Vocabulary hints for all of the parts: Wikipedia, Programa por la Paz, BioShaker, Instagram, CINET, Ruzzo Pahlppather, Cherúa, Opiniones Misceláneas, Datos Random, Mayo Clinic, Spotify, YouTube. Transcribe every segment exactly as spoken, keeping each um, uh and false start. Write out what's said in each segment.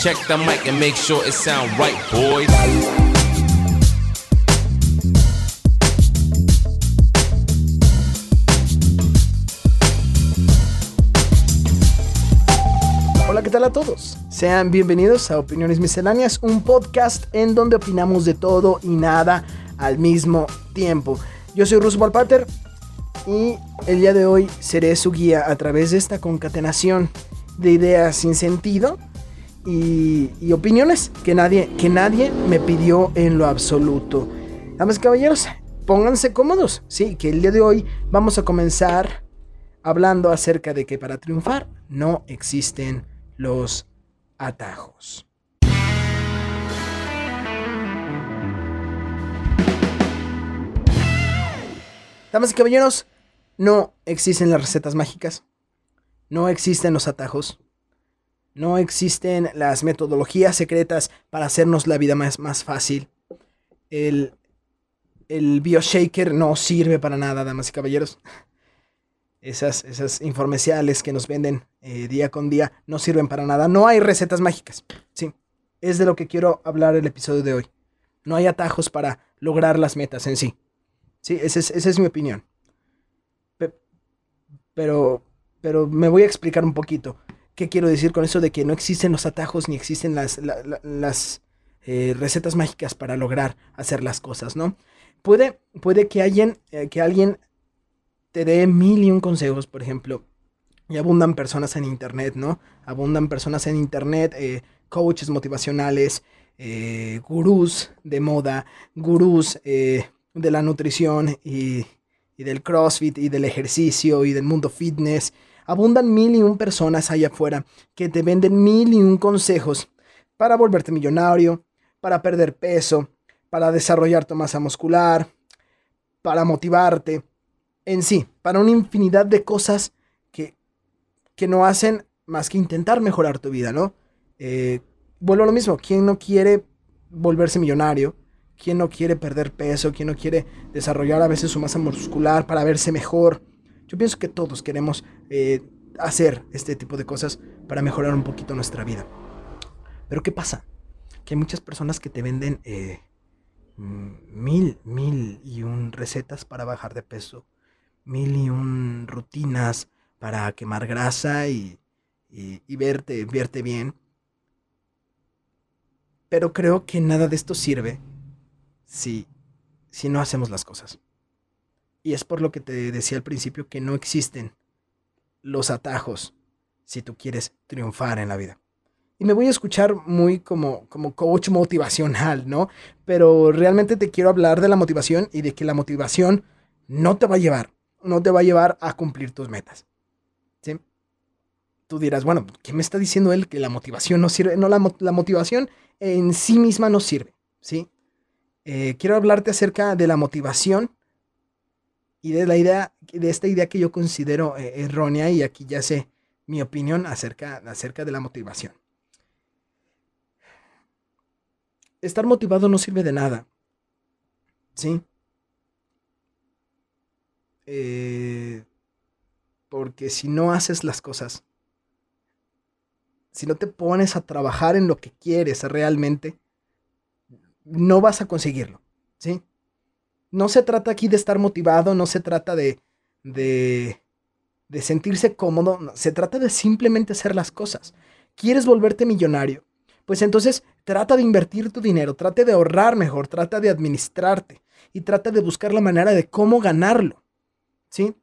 Check the mic and make sure it sound right, boys. Hola, ¿qué tal a todos? Sean bienvenidos a Opiniones Misceláneas, un podcast en donde opinamos de todo y nada al mismo tiempo. Yo soy Ruzzo Pahlppather y el día de hoy seré su guía a través de esta concatenación de ideas sin sentido y, y opiniones que nadie, que nadie me pidió en lo absoluto. Damas y caballeros, pónganse cómodos, sí, que el día de hoy vamos a comenzar hablando acerca de que para triunfar no existen los atajos. Damas y caballeros, no existen las recetas mágicas, no existen los atajos, no existen las metodologías secretas para hacernos la vida más, más fácil. El, el BioShaker no sirve para nada, damas y caballeros. Esas, esas informeciales que nos venden eh, día con día no sirven para nada. No hay recetas mágicas, sí. Es de lo que quiero hablar el episodio de hoy. No hay atajos para lograr las metas en sí. Sí, esa es, esa es mi opinión. Pe- pero, pero me voy a explicar un poquito. ¿Qué quiero decir con eso de que no existen los atajos ni existen las, la, la, las eh, recetas mágicas para lograr hacer las cosas, ¿no? Puede, puede que, alguien, eh, que alguien te dé mil y un consejos, por ejemplo. Y abundan personas en internet, ¿no? Abundan personas en internet, eh, coaches motivacionales, eh, gurús de moda, gurús... Eh, de la nutrición y, y del crossfit y del ejercicio y del mundo fitness. Abundan mil y un personas allá afuera que te venden mil y un consejos para volverte millonario, para perder peso, para desarrollar tu masa muscular, para motivarte, en sí, para una infinidad de cosas que, que no hacen más que intentar mejorar tu vida, ¿no? Eh, vuelvo a lo mismo, ¿quién no quiere volverse millonario? ¿Quién no quiere perder peso? ¿Quién no quiere desarrollar a veces su masa muscular para verse mejor? Yo pienso que todos queremos eh, hacer este tipo de cosas para mejorar un poquito nuestra vida. Pero ¿qué pasa? Que hay muchas personas que te venden eh, mil, mil y un recetas para bajar de peso. Mil y un rutinas para quemar grasa y, y, y verte, verte bien. Pero creo que nada de esto sirve Si, si no hacemos las cosas. Y es por lo que te decía al principio que no existen los atajos si tú quieres triunfar en la vida. Y me voy a escuchar muy como, como coach motivacional, ¿no? Pero realmente te quiero hablar de la motivación y de que la motivación no te va a llevar, no te va a llevar a cumplir tus metas, ¿sí? Tú dirás, bueno, ¿qué me está diciendo él? Que la motivación no sirve. No, la, la motivación en sí misma no sirve, ¿sí? Eh, quiero hablarte acerca de la motivación y de la idea, de esta idea que yo considero eh, errónea, y aquí ya sé mi opinión acerca, acerca de la motivación. Estar motivado no sirve de nada, ¿sí? Eh, porque si no haces las cosas, si no te pones a trabajar en lo que quieres realmente, no vas a conseguirlo, ¿sí? No se trata aquí de estar motivado, no se trata de, de, de sentirse cómodo, no, se trata de simplemente hacer las cosas. ¿Quieres volverte millonario? Pues entonces trata de invertir tu dinero, trata de ahorrar mejor, trata de administrarte y trata de buscar la manera de cómo ganarlo, ¿sí?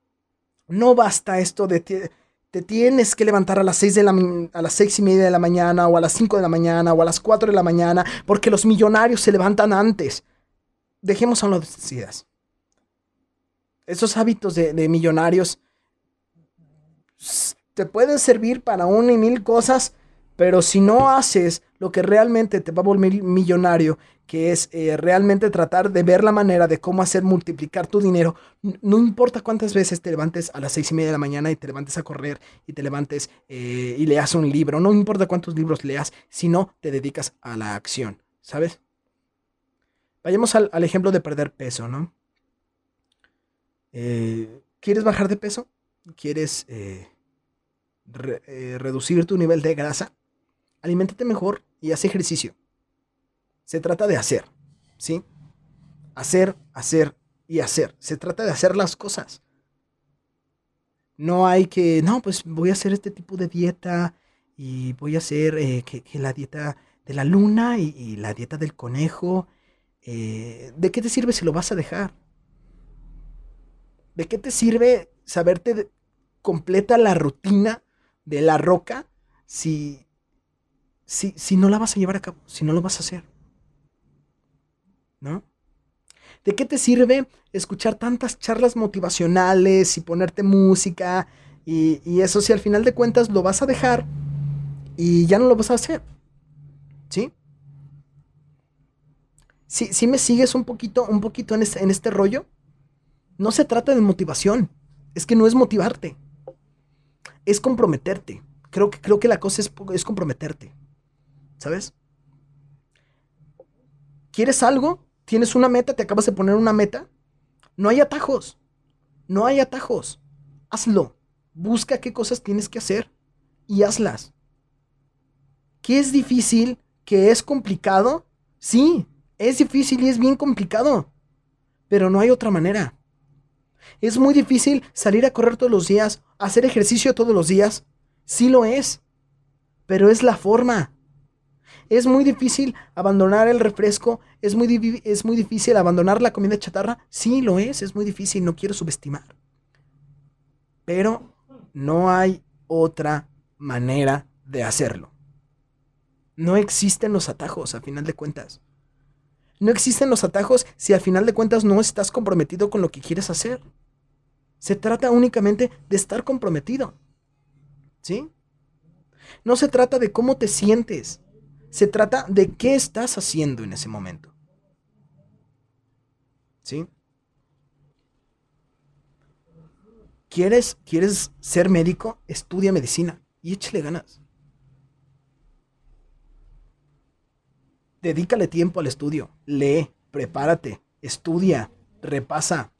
No basta esto de... Te, te tienes que levantar a las seis de la, a las seis y media de la mañana, o a las cinco de la mañana, o a las cuatro de la mañana, porque los millonarios se levantan antes. Dejemos a las ideas. Esos hábitos de, de millonarios te pueden servir para una y mil cosas, pero si no haces lo que realmente te va a volver millonario, que es eh, realmente tratar de ver la manera de cómo hacer multiplicar tu dinero. No importa cuántas veces te levantes a las seis y media de la mañana y te levantes a correr y te levantes eh, y leas un libro. No importa cuántos libros leas, si no te dedicas a la acción, ¿sabes? Vayamos al, al ejemplo de perder peso, ¿no? Eh, ¿Quieres bajar de peso? ¿Quieres eh, re, eh, reducir tu nivel de grasa? Aliméntate mejor. y haz ejercicio. Se trata de hacer, ¿sí? Hacer, hacer y hacer. Se trata de hacer las cosas. No hay que, no, pues voy a hacer este tipo de dieta y voy a hacer eh, que, que la dieta de la luna y, y la dieta del conejo. Eh, ¿De qué te sirve si lo vas a dejar? ¿De qué te sirve saberte completa la rutina de la roca si, si, si no la vas a llevar a cabo, si no lo vas a hacer? ¿No? ¿De qué te sirve escuchar tantas charlas motivacionales y ponerte música y, y eso si al final de cuentas lo vas a dejar y ya no lo vas a hacer? ¿Sí? Si, si me sigues un poquito, un poquito en este, en este rollo, no se trata de motivación. Es que no es motivarte. Es comprometerte. Creo que, creo que la cosa es, es comprometerte. ¿Sabes? ¿Quieres algo? ¿Tienes una meta? ¿Te acabas de poner una meta? No hay atajos. No hay atajos. Hazlo. Busca qué cosas tienes que hacer y hazlas. ¿Qué es difícil? ¿Qué es complicado? Sí, es difícil y es bien complicado. Pero no hay otra manera. Es muy difícil salir a correr todos los días, hacer ejercicio todos los días. Sí lo es. Pero es la forma. Es muy difícil abandonar el refresco, es muy, es muy difícil abandonar la comida chatarra. Sí, lo es, es muy difícil, no quiero subestimar. Pero no hay otra manera de hacerlo. No existen los atajos, a final de cuentas. No existen los atajos si a final de cuentas no estás comprometido con lo que quieres hacer. Se trata únicamente de estar comprometido. ¿Sí? No se trata de cómo te sientes. Se trata de qué estás haciendo en ese momento. ¿Sí? ¿Quieres, quieres ser médico? Estudia medicina y échale ganas. Dedícale tiempo al estudio. Lee, prepárate, estudia, repasa.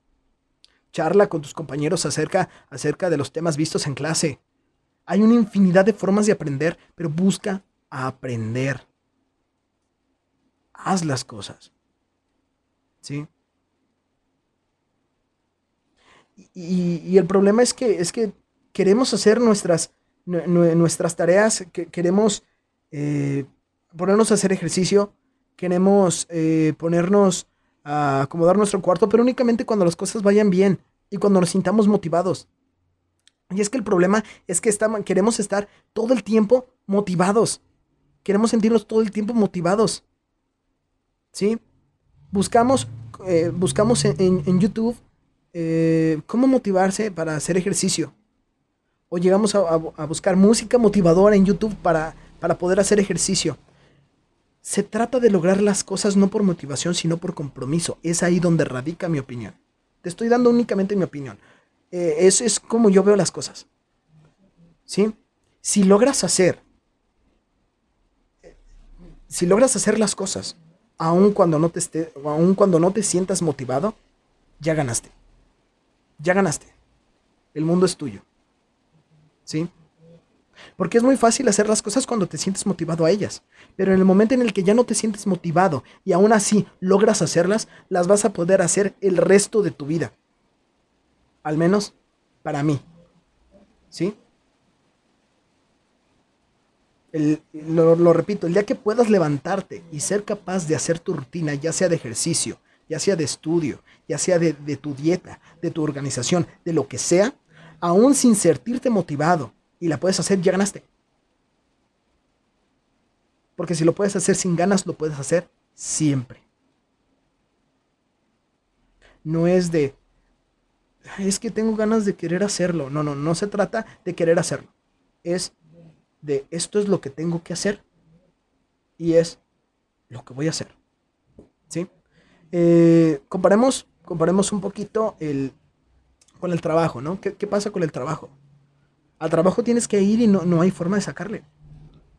Charla con tus compañeros acerca, acerca de los temas vistos en clase. Hay una infinidad de formas de aprender, pero busca a aprender. Haz las cosas. ¿Sí? Y, y, y el problema es que, es que queremos hacer nuestras, nuestras tareas, que, queremos eh, ponernos a hacer ejercicio, queremos eh, ponernos a acomodar nuestro cuarto, pero únicamente cuando las cosas vayan bien y cuando nos sintamos motivados. Y es que el problema es que está, queremos estar todo el tiempo motivados. Queremos sentirnos todo el tiempo motivados. ¿Sí? Buscamos, eh, buscamos en, en, en YouTube eh, cómo motivarse para hacer ejercicio. O llegamos a, a, a buscar música motivadora en YouTube para, para poder hacer ejercicio. Se trata de lograr las cosas no por motivación, sino por compromiso. Es ahí donde radica mi opinión. Te estoy dando únicamente mi opinión. Eh, eso es como yo veo las cosas. ¿Sí? Si logras hacer, si logras hacer las cosas, aun cuando no te esté, aun cuando no te sientas motivado, ya ganaste. Ya ganaste. El mundo es tuyo. ¿Sí? Porque es muy fácil hacer las cosas cuando te sientes motivado a ellas. Pero en el momento en el que ya no te sientes motivado y aún así logras hacerlas, las vas a poder hacer el resto de tu vida. Al menos para mí. ¿Sí? El, lo, lo repito, el día que puedas levantarte y ser capaz de hacer tu rutina, ya sea de ejercicio, ya sea de estudio, ya sea de, de tu dieta, de tu organización, de lo que sea, aún sin sentirte motivado y la puedes hacer, ya ganaste. Porque si lo puedes hacer sin ganas, lo puedes hacer siempre. No es de, es que tengo ganas de querer hacerlo. No, no, no se trata de querer hacerlo. Es de esto es lo que tengo que hacer y es lo que voy a hacer. ¿Sí? Eh, comparemos, comparemos un poquito el, con el trabajo, ¿no? ¿Qué, qué pasa con el trabajo? Al trabajo tienes que ir y no, no hay forma de sacarle,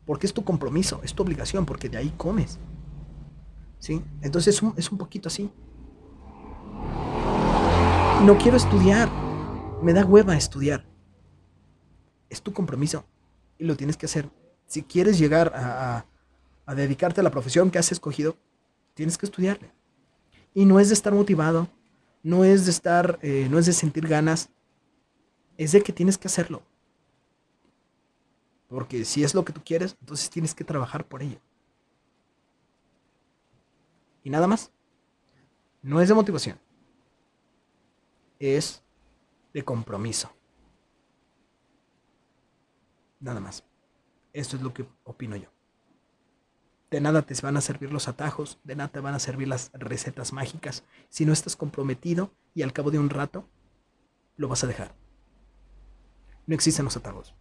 porque es tu compromiso, es tu obligación, porque de ahí comes. ¿Sí? Entonces es un, es un poquito así. No quiero estudiar, me da hueva estudiar. Es tu compromiso. Y lo tienes que hacer. Si quieres llegar a, a, a dedicarte a la profesión que has escogido, tienes que estudiarle. Y no es de estar motivado, no es de estar, eh, no es de sentir ganas, es de que tienes que hacerlo. Porque si es lo que tú quieres, entonces tienes que trabajar por ello. Y nada más. No es de motivación. Es de compromiso. Nada más. Esto es lo que opino yo. De nada te van a servir los atajos, de nada te van a servir las recetas mágicas. Si no estás comprometido y al cabo de un rato, lo vas a dejar. No existen los atajos.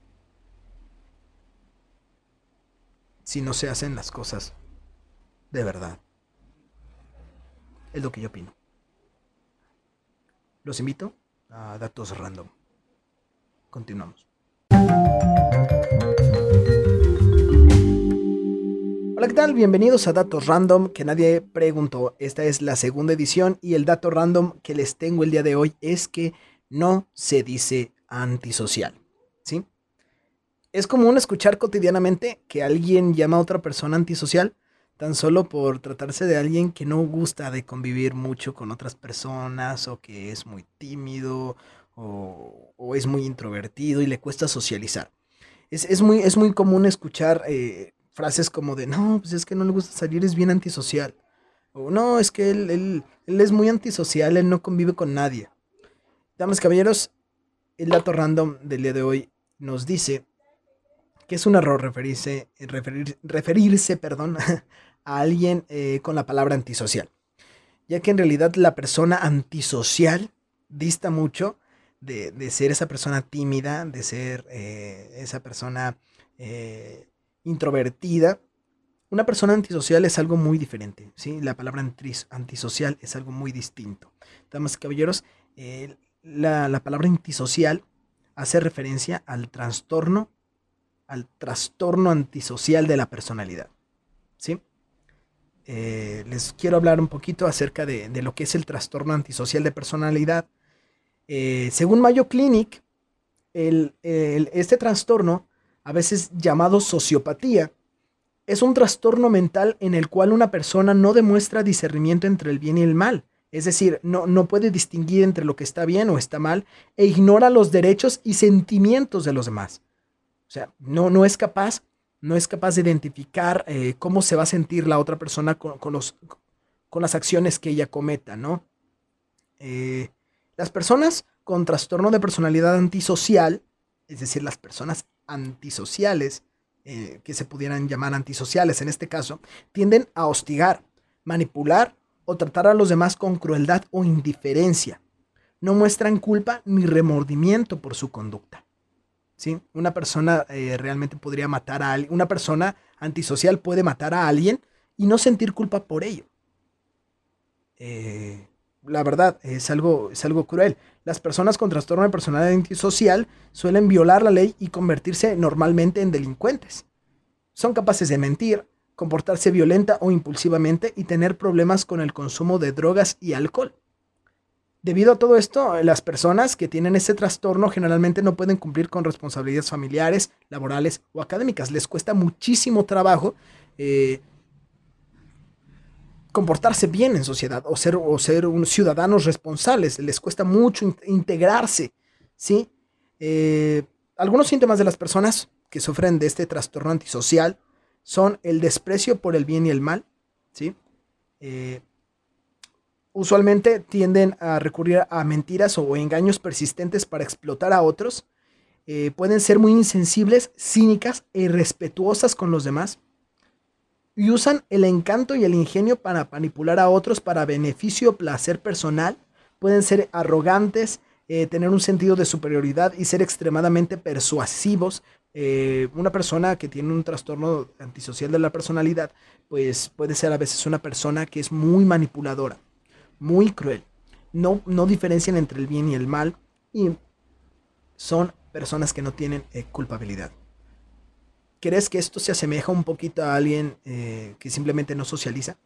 Si no se hacen las cosas de verdad. Es lo que yo opino. Los invito a Datos Random. Continuamos. Hola, ¿qué tal? Bienvenidos a Datos Random, que nadie preguntó. Esta es la segunda edición y el dato random que les tengo el día de hoy es que no se dice antisocial, ¿sí? Es común escuchar cotidianamente que alguien llama a otra persona antisocial tan solo por tratarse de alguien que no gusta de convivir mucho con otras personas o que es muy tímido o, o es muy introvertido y le cuesta socializar. Es, es, muy, es muy común escuchar... Eh, frases como de, no, pues es que no le gusta salir, es bien antisocial. O no, es que él, él, él es muy antisocial, él no convive con nadie. Damas y caballeros, el dato random del día de hoy nos dice que es un error referirse, referir, referirse perdón, a alguien eh, con la palabra antisocial. Ya que en realidad la persona antisocial dista mucho de, de ser esa persona tímida, de ser eh, esa persona... Eh, introvertida. Una persona antisocial es algo muy diferente, ¿sí? La palabra antisocial es algo muy distinto. Damas y caballeros, eh, la, la palabra antisocial hace referencia al trastorno, al trastorno antisocial de la personalidad, ¿sí? Eh, les quiero hablar un poquito acerca de, de lo que es el trastorno antisocial de personalidad. Eh, según Mayo Clinic, el, el, este trastorno, a veces llamado sociopatía, es un trastorno mental en el cual una persona no demuestra discernimiento entre el bien y el mal. Es decir, no, no puede distinguir entre lo que está bien o está mal e ignora los derechos y sentimientos de los demás. O sea, no, no es capaz, no es capaz de identificar eh, cómo se va a sentir la otra persona con, con, los, con las acciones que ella cometa, ¿no? Eh, las personas con trastorno de personalidad antisocial, es decir, las personas antisociales, eh, que se pudieran llamar antisociales en este caso, tienden a hostigar, manipular o tratar a los demás con crueldad o indiferencia. No muestran culpa ni remordimiento por su conducta, ¿sí? Una persona eh, realmente podría matar a alguien, una persona antisocial puede matar a alguien y no sentir culpa por ello. Eh, la verdad, es algo, es algo cruel. Las personas con trastorno de personalidad antisocial suelen violar la ley y convertirse normalmente en delincuentes. Son capaces de mentir, comportarse violenta o impulsivamente y tener problemas con el consumo de drogas y alcohol. Debido a todo esto, las personas que tienen este trastorno generalmente no pueden cumplir con responsabilidades familiares, laborales o académicas. Les cuesta muchísimo trabajo eh, comportarse bien en sociedad o ser, o ser unos ciudadanos responsables. Les cuesta mucho integrarse, ¿sí? Eh, algunos síntomas de las personas que sufren de este trastorno antisocial son el desprecio por el bien y el mal, ¿sí? Eh, usualmente tienden a recurrir a mentiras o engaños persistentes para explotar a otros. Eh, pueden ser muy insensibles, cínicas e irrespetuosas con los demás. Y usan el encanto y el ingenio para manipular a otros para beneficio o placer personal. Pueden ser arrogantes, eh, tener un sentido de superioridad y ser extremadamente persuasivos. Eh, una persona que tiene un trastorno antisocial de la personalidad, pues puede ser a veces una persona que es muy manipuladora, muy cruel. No, no diferencian entre el bien y el mal y son personas que no tienen eh, culpabilidad. ¿Crees que esto se asemeja un poquito a alguien eh, que simplemente no socializa?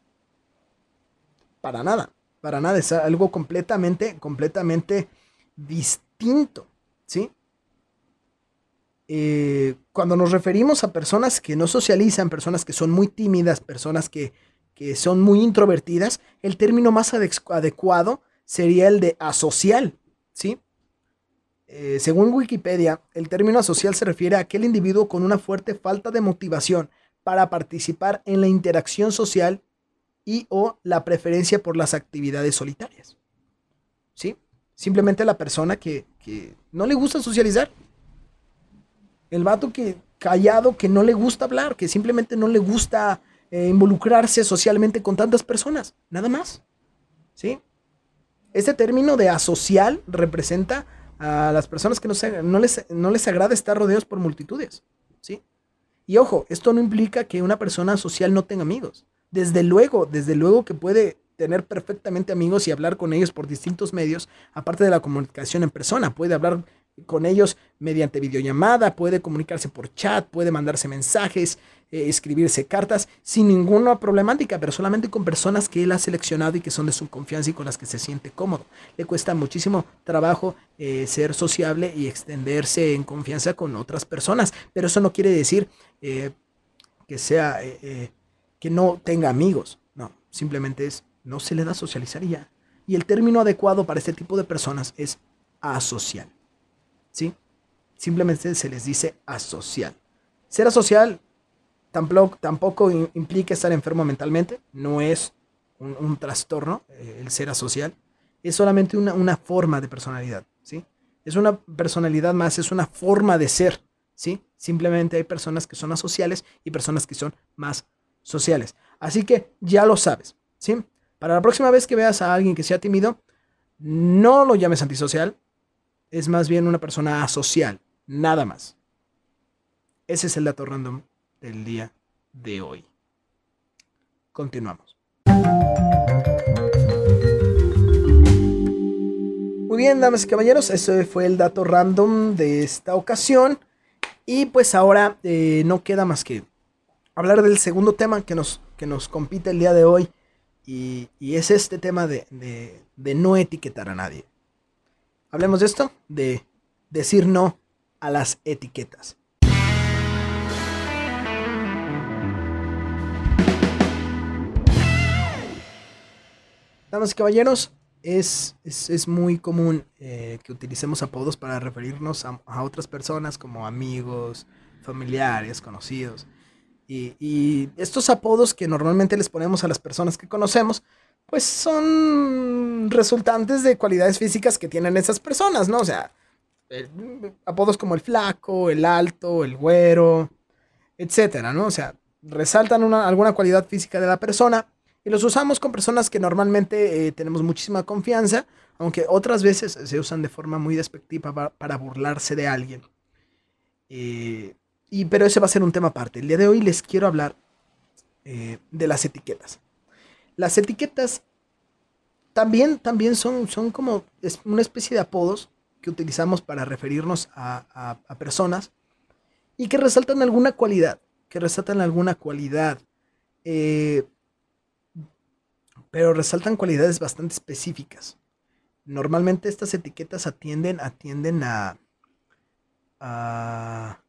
Para nada, para nada. Es algo completamente, completamente distinto, ¿sí? Eh, Cuando nos referimos a personas que no socializan, personas que son muy tímidas, personas que, que son muy introvertidas, el término más adecuado sería el de asocial, ¿sí? Eh, según Wikipedia, el término asocial se refiere a aquel individuo con una fuerte falta de motivación para participar en la interacción social y o la preferencia por las actividades solitarias, ¿sí? Simplemente la persona que, que no le gusta socializar. El vato que callado, que no le gusta hablar, que simplemente no le gusta eh, involucrarse socialmente con tantas personas. Nada más, ¿sí? Este término de asocial representa a las personas que no, se, no, les, no les agrada estar rodeados por multitudes, ¿sí? Y ojo, esto no implica que una persona social no tenga amigos. Desde luego, desde luego que puede tener perfectamente amigos y hablar con ellos por distintos medios, aparte de la comunicación en persona. Puede hablar con ellos mediante videollamada, puede comunicarse por chat, puede mandarse mensajes, eh, escribirse cartas, sin ninguna problemática, pero solamente con personas que él ha seleccionado y que son de su confianza y con las que se siente cómodo. Le cuesta muchísimo trabajo eh, ser sociable y extenderse en confianza con otras personas, pero eso no quiere decir eh, que sea eh, eh, que no tenga amigos. No, simplemente es no se le da socializar y ya. Y el término adecuado para este tipo de personas es asocial. ¿Sí? Simplemente se les dice asocial. Ser asocial tampoco, tampoco implica estar enfermo mentalmente. No es un, un trastorno eh, el ser asocial. Es solamente una, una forma de personalidad, ¿sí? Es una personalidad más, es una forma de ser, ¿sí? Simplemente hay personas que son asociales y personas que son más sociales. Así que ya lo sabes, ¿sí? Para la próxima vez que veas a alguien que sea tímido, no lo llames antisocial. Es más bien una persona asocial, nada más. Ese es el dato random del día de hoy. Continuamos. Muy bien, damas y caballeros, ese fue el dato random de esta ocasión. Y pues ahora eh, no queda más que hablar del segundo tema que nos, que nos compite el día de hoy. Y, y es este tema de, de, de no etiquetar a nadie. Hablemos de esto, de decir no a las etiquetas. Damas y caballeros, es, es, es muy común eh, que utilicemos apodos para referirnos a, a otras personas como amigos, familiares, conocidos. Y, y estos apodos que normalmente les ponemos a las personas que conocemos, pues son resultantes de cualidades físicas que tienen esas personas, ¿no? O sea, el, apodos como el flaco, el alto, el güero, etcétera, ¿no? O sea, resaltan una, alguna cualidad física de la persona y los usamos con personas que normalmente eh, tenemos muchísima confianza, aunque otras veces se usan de forma muy despectiva para, para burlarse de alguien. Eh, y, pero ese va a ser un tema aparte. El día de hoy les quiero hablar eh, de las etiquetas. Las etiquetas también, también son, son como una especie de apodos que utilizamos para referirnos a, a, a personas y que resaltan alguna cualidad, que resaltan alguna cualidad, eh, pero resaltan cualidades bastante específicas. Normalmente estas etiquetas atienden, atienden a, a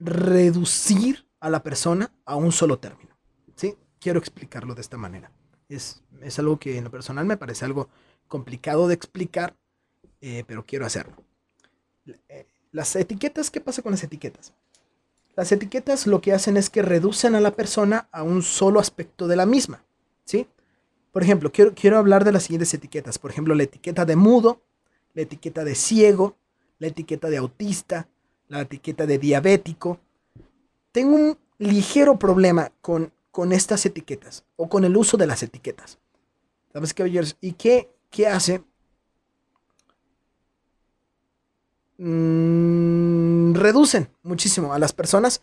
reducir a la persona a un solo término, ¿sí? Quiero explicarlo de esta manera. Es, es algo que en lo personal me parece algo complicado de explicar, eh, pero quiero hacerlo. Las etiquetas, ¿qué pasa con las etiquetas? Las etiquetas lo que hacen es que reducen a la persona a un solo aspecto de la misma, ¿sí? Por ejemplo, quiero, quiero hablar de las siguientes etiquetas. Por ejemplo, la etiqueta de mudo, la etiqueta de ciego, la etiqueta de autista, la etiqueta de diabético. Tengo un ligero problema con... con estas etiquetas o con el uso de las etiquetas. ¿Sabes qué, caballeros? ¿Y qué, qué hace? Mm, reducen muchísimo a las personas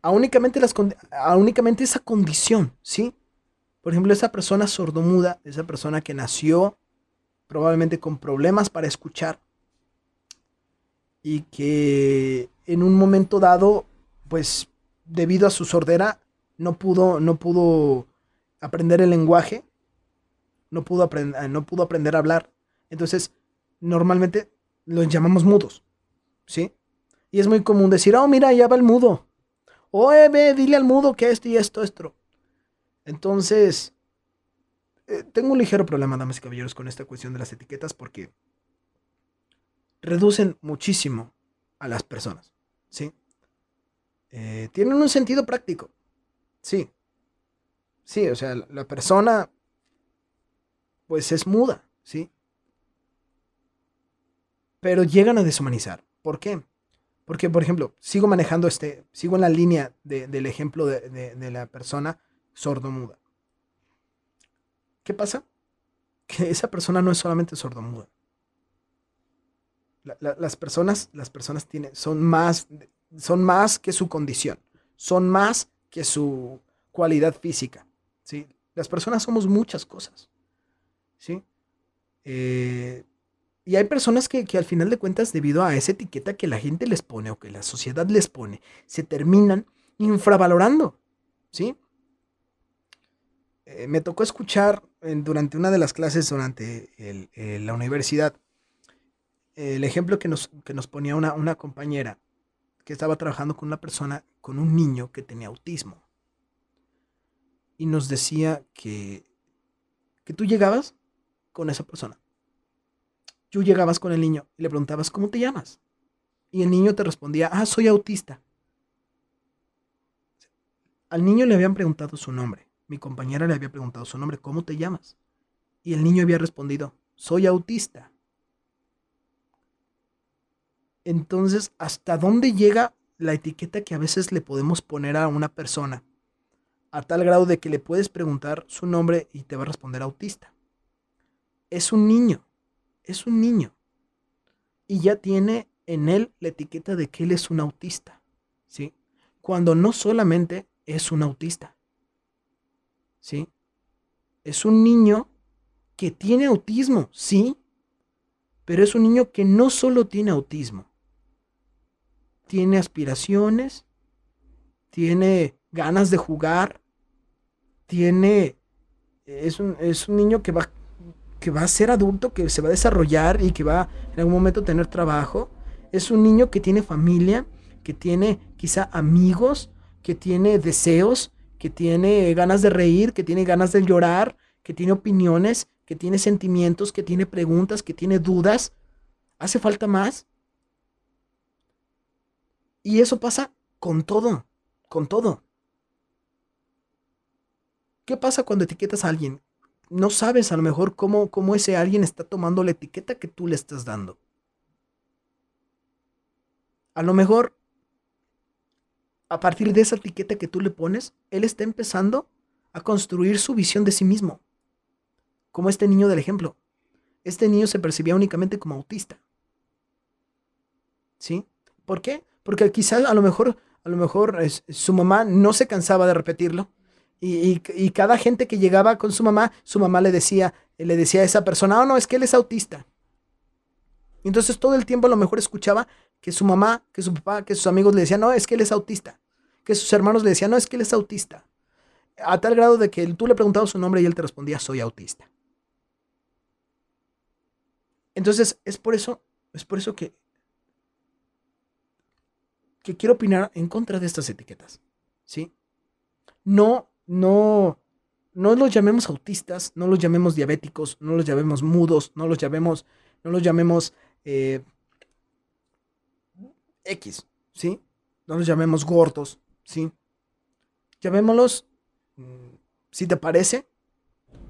a únicamente, las, a únicamente esa condición, ¿sí? Por ejemplo, esa persona sordomuda, esa persona que nació probablemente con problemas para escuchar y que en un momento dado, pues debido a su sordera, No pudo, no pudo aprender el lenguaje, no pudo, aprend no pudo aprender a hablar. Entonces, normalmente los llamamos mudos, ¿sí? Y es muy común decir, oh, mira, allá va el mudo. O, eh, ve, dile al mudo que esto y esto, esto. Entonces, eh, tengo un ligero problema, damas y caballeros, con esta cuestión de las etiquetas porque reducen muchísimo a las personas, ¿sí? Eh, tienen un sentido práctico, sí. Sí, o sea, la, la persona, pues, es muda, ¿sí? Pero llegan a deshumanizar. ¿Por qué? Porque, por ejemplo, sigo manejando este, sigo en la línea de, del ejemplo de, de, de la persona sordomuda. ¿Qué pasa? Que esa persona no es solamente sordomuda. La, la, las personas, las personas tienen, son, más, son más que su condición, son más que su cualidad física, ¿sí? Las personas somos muchas cosas, ¿sí? Eh... Y hay personas que, que al final de cuentas, debido a esa etiqueta que la gente les pone o que la sociedad les pone, se terminan infravalorando, ¿sí? Eh, me tocó escuchar en, durante una de las clases, durante el, el, la universidad, el ejemplo que nos, que nos ponía una, una compañera que estaba trabajando con una persona, con un niño que tenía autismo. Y nos decía que, que tú llegabas con esa persona. Tú llegabas con el niño y le preguntabas, ¿cómo te llamas? Y el niño te respondía, ah, soy autista. Al niño le habían preguntado su nombre. Mi compañera le había preguntado su nombre, ¿cómo te llamas? Y el niño había respondido, soy autista. Entonces, ¿hasta dónde llega la etiqueta que a veces le podemos poner a una persona? A tal grado de que le puedes preguntar su nombre y te va a responder autista. Es un niño. Es un niño y ya tiene en él la etiqueta de que él es un autista, ¿sí? Cuando no solamente es un autista, ¿sí? Es un niño que tiene autismo, sí, pero es un niño que no solo tiene autismo, tiene aspiraciones, tiene ganas de jugar, tiene, es un, es un niño que va que va a ser adulto, que se va a desarrollar y que va en algún momento a tener trabajo. Es un niño que tiene familia, que tiene quizá amigos, que tiene deseos, que tiene ganas de reír, que tiene ganas de llorar, que tiene opiniones, que tiene sentimientos, que tiene preguntas, que tiene dudas. ¿Hace falta más? Y eso pasa con todo, con todo. ¿Qué pasa cuando etiquetas a alguien? No sabes a lo mejor cómo, cómo ese alguien está tomando la etiqueta que tú le estás dando. A lo mejor, a partir de esa etiqueta que tú le pones, él está empezando a construir su visión de sí mismo. Como este niño del ejemplo. Este niño se percibía únicamente como autista. ¿Sí? ¿Por qué? Porque quizás a lo mejor, a lo mejor es, su mamá no se cansaba de repetirlo. Y, y, y cada gente que llegaba con su mamá, su mamá le decía, le decía a esa persona, oh no, es que él es autista. Y entonces todo el tiempo a lo mejor escuchaba que su mamá, que su papá, que sus amigos le decían, no, es que él es autista. Que sus hermanos le decían, no, es que él es autista. A tal grado de que tú le preguntabas su nombre y él te respondía, soy autista. Entonces es por eso, es por eso que, que quiero opinar en contra de estas etiquetas, ¿sí? No... No, no los llamemos autistas, no los llamemos diabéticos, no los llamemos mudos, no los llamemos, no los llamemos eh, X, ¿sí? No los llamemos gordos, ¿sí? Llamémoslos, si te parece,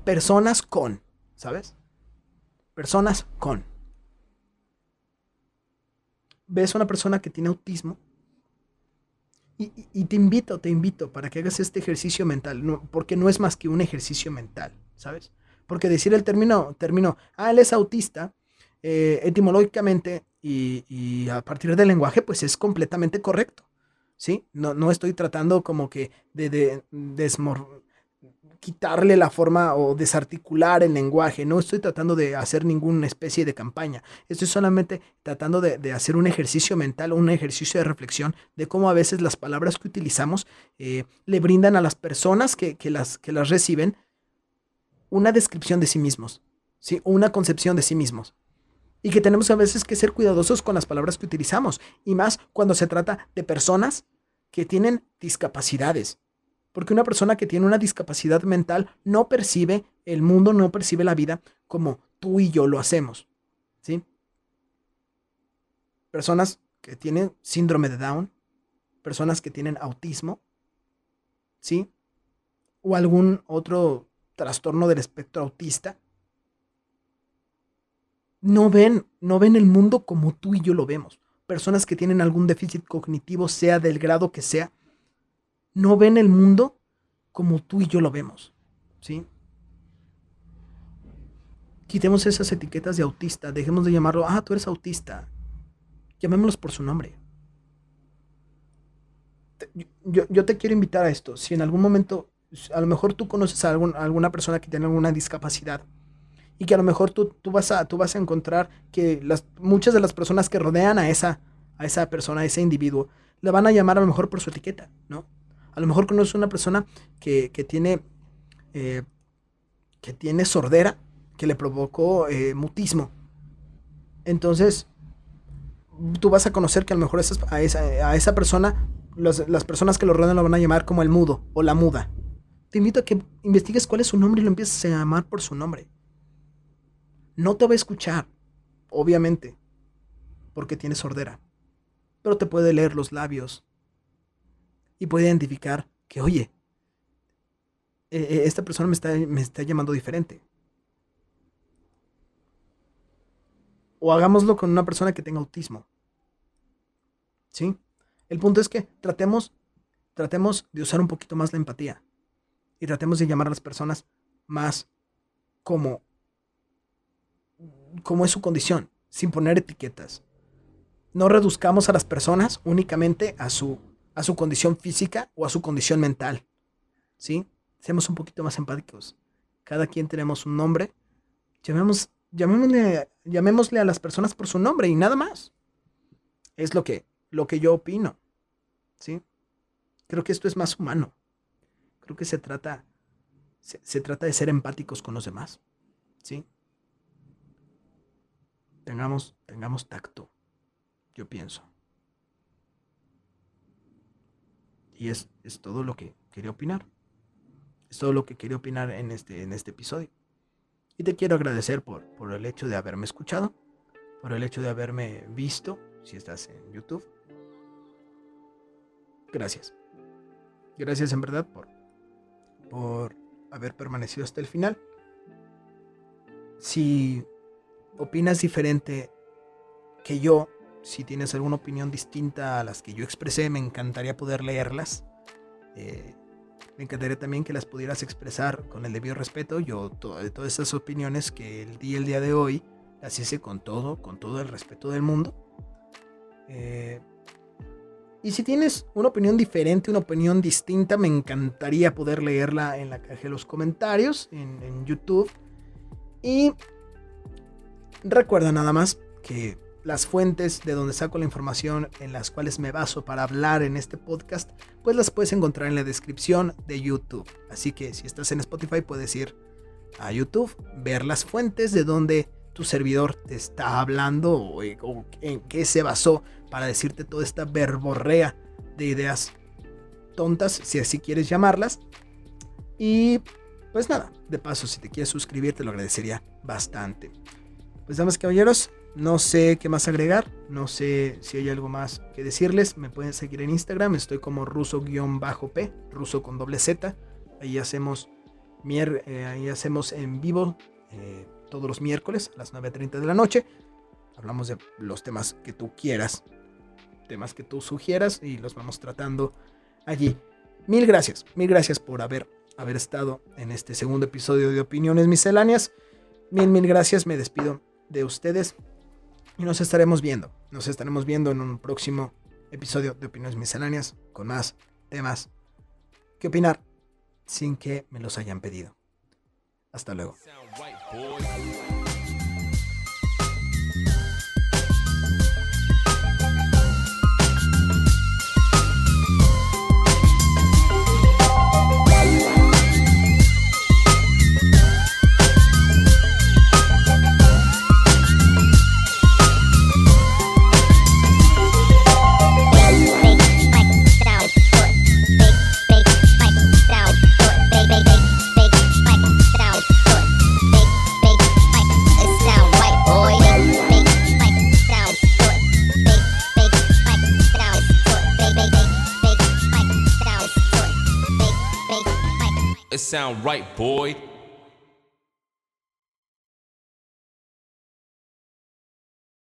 personas con, ¿sabes? Personas con. Ves a una persona que tiene autismo. Y, y te invito, te invito para que hagas este ejercicio mental, no, porque no es más que un ejercicio mental, ¿sabes? Porque decir el término, término ah, él es autista, eh, etimológicamente y, y a partir del lenguaje, pues es completamente correcto, ¿sí? No, no estoy tratando como que de, de, de quitarle la forma o desarticular el lenguaje, no estoy tratando de hacer ninguna especie de campaña, estoy solamente tratando de, de hacer un ejercicio mental, un ejercicio de reflexión de cómo a veces las palabras que utilizamos eh, le brindan a las personas que, que, las, que las reciben una descripción de sí mismos, ¿sí? Una concepción de sí mismos. y que tenemos a veces que ser cuidadosos con las palabras que utilizamos, y más cuando se trata de personas que tienen discapacidades. Porque una persona que tiene una discapacidad mental no percibe el mundo, no percibe la vida como tú y yo lo hacemos, ¿sí? Personas que tienen síndrome de Down, personas que tienen autismo, ¿sí? O algún otro trastorno del espectro autista, no ven, no ven el mundo como tú y yo lo vemos. Personas que tienen algún déficit cognitivo, sea del grado que sea, no ven el mundo como tú y yo lo vemos, ¿sí? Quitemos esas etiquetas de autista, dejemos de llamarlo, ah, tú eres autista. Llamémoslos por su nombre. Yo, yo te quiero invitar a esto. Si en algún momento, a lo mejor tú conoces a, algún, a alguna persona que tiene alguna discapacidad y que a lo mejor tú, tú, vas, a, tú vas a encontrar que las, muchas de las personas que rodean a esa, a esa persona, a ese individuo, la van a llamar a lo mejor por su etiqueta, ¿no? A lo mejor conoces a una persona que, que, tiene, eh, que tiene sordera, que le provocó eh, mutismo. Entonces, tú vas a conocer que a lo mejor esas, a, esa, a esa persona, los, las personas que lo rodean lo van a llamar como el mudo o la muda. Te invito a que investigues cuál es su nombre y lo empieces a llamar por su nombre. No te va a escuchar, obviamente, porque tiene sordera. Pero te puede leer los labios y puede identificar que, oye, eh, esta persona me está, me está llamando diferente. O hagámoslo con una persona que tenga autismo, ¿sí? El punto es que tratemos, tratemos de usar un poquito más la empatía. Y tratemos de llamar a las personas más como, como es su condición, sin poner etiquetas. No reduzcamos a las personas únicamente a su, a su condición física o a su condición mental, ¿sí? Seamos un poquito más empáticos. Cada quien tenemos un nombre. Llamemos, llamémosle, llamémosle a las personas por su nombre y nada más. Es lo que, lo que yo opino, ¿sí? Creo que esto es más humano. Creo que se trata, se, se trata de ser empáticos con los demás, ¿sí? Tengamos, tengamos tacto, yo pienso. Y es, es todo lo que quería opinar. Es todo lo que quería opinar en este, en este episodio. Y te quiero agradecer por, por el hecho de haberme escuchado, por el hecho de haberme visto, si estás en YouTube. Gracias. Gracias en verdad por... por haber permanecido hasta el final. Si opinas diferente que yo, si tienes alguna opinión distinta a las que yo expresé, me encantaría poder leerlas. Eh, me encantaría también que las pudieras expresar con el debido respeto. Yo to- todas esas opiniones que el día, el día de hoy las hice con todo, con todo el respeto del mundo. Eh, Y si tienes una opinión diferente, una opinión distinta, me encantaría poder leerla en la caja de los comentarios, en, en YouTube. Y recuerda nada más que las fuentes de donde saco la información en las cuales me baso para hablar en este podcast, pues las puedes encontrar en la descripción de YouTube. Así que si estás en Spotify puedes ir a YouTube, ver las fuentes de donde tu servidor te está hablando o, o en qué se basó para decirte toda esta verborrea de ideas tontas, si así quieres llamarlas. Y pues nada, de paso, si te quieres suscribir te lo agradecería bastante. Pues damas y caballeros, no sé qué más agregar, no sé si hay algo más que decirles. Me pueden seguir en Instagram, estoy como ruso-p, ruso con doble Z. Ahí hacemos, eh, ahí hacemos en vivo eh, todos los miércoles a las nueve treinta de la noche. Hablamos de los temas que tú quieras, temas que tú sugieras y los vamos tratando allí. Mil gracias, mil gracias por haber, haber estado en este segundo episodio de Opiniones Misceláneas. Mil, mil gracias, me despido de ustedes y nos estaremos viendo. Nos estaremos viendo en un próximo episodio de Opiniones Misceláneas con más temas que opinar sin que me los hayan pedido. Hasta luego. It sound right, boy.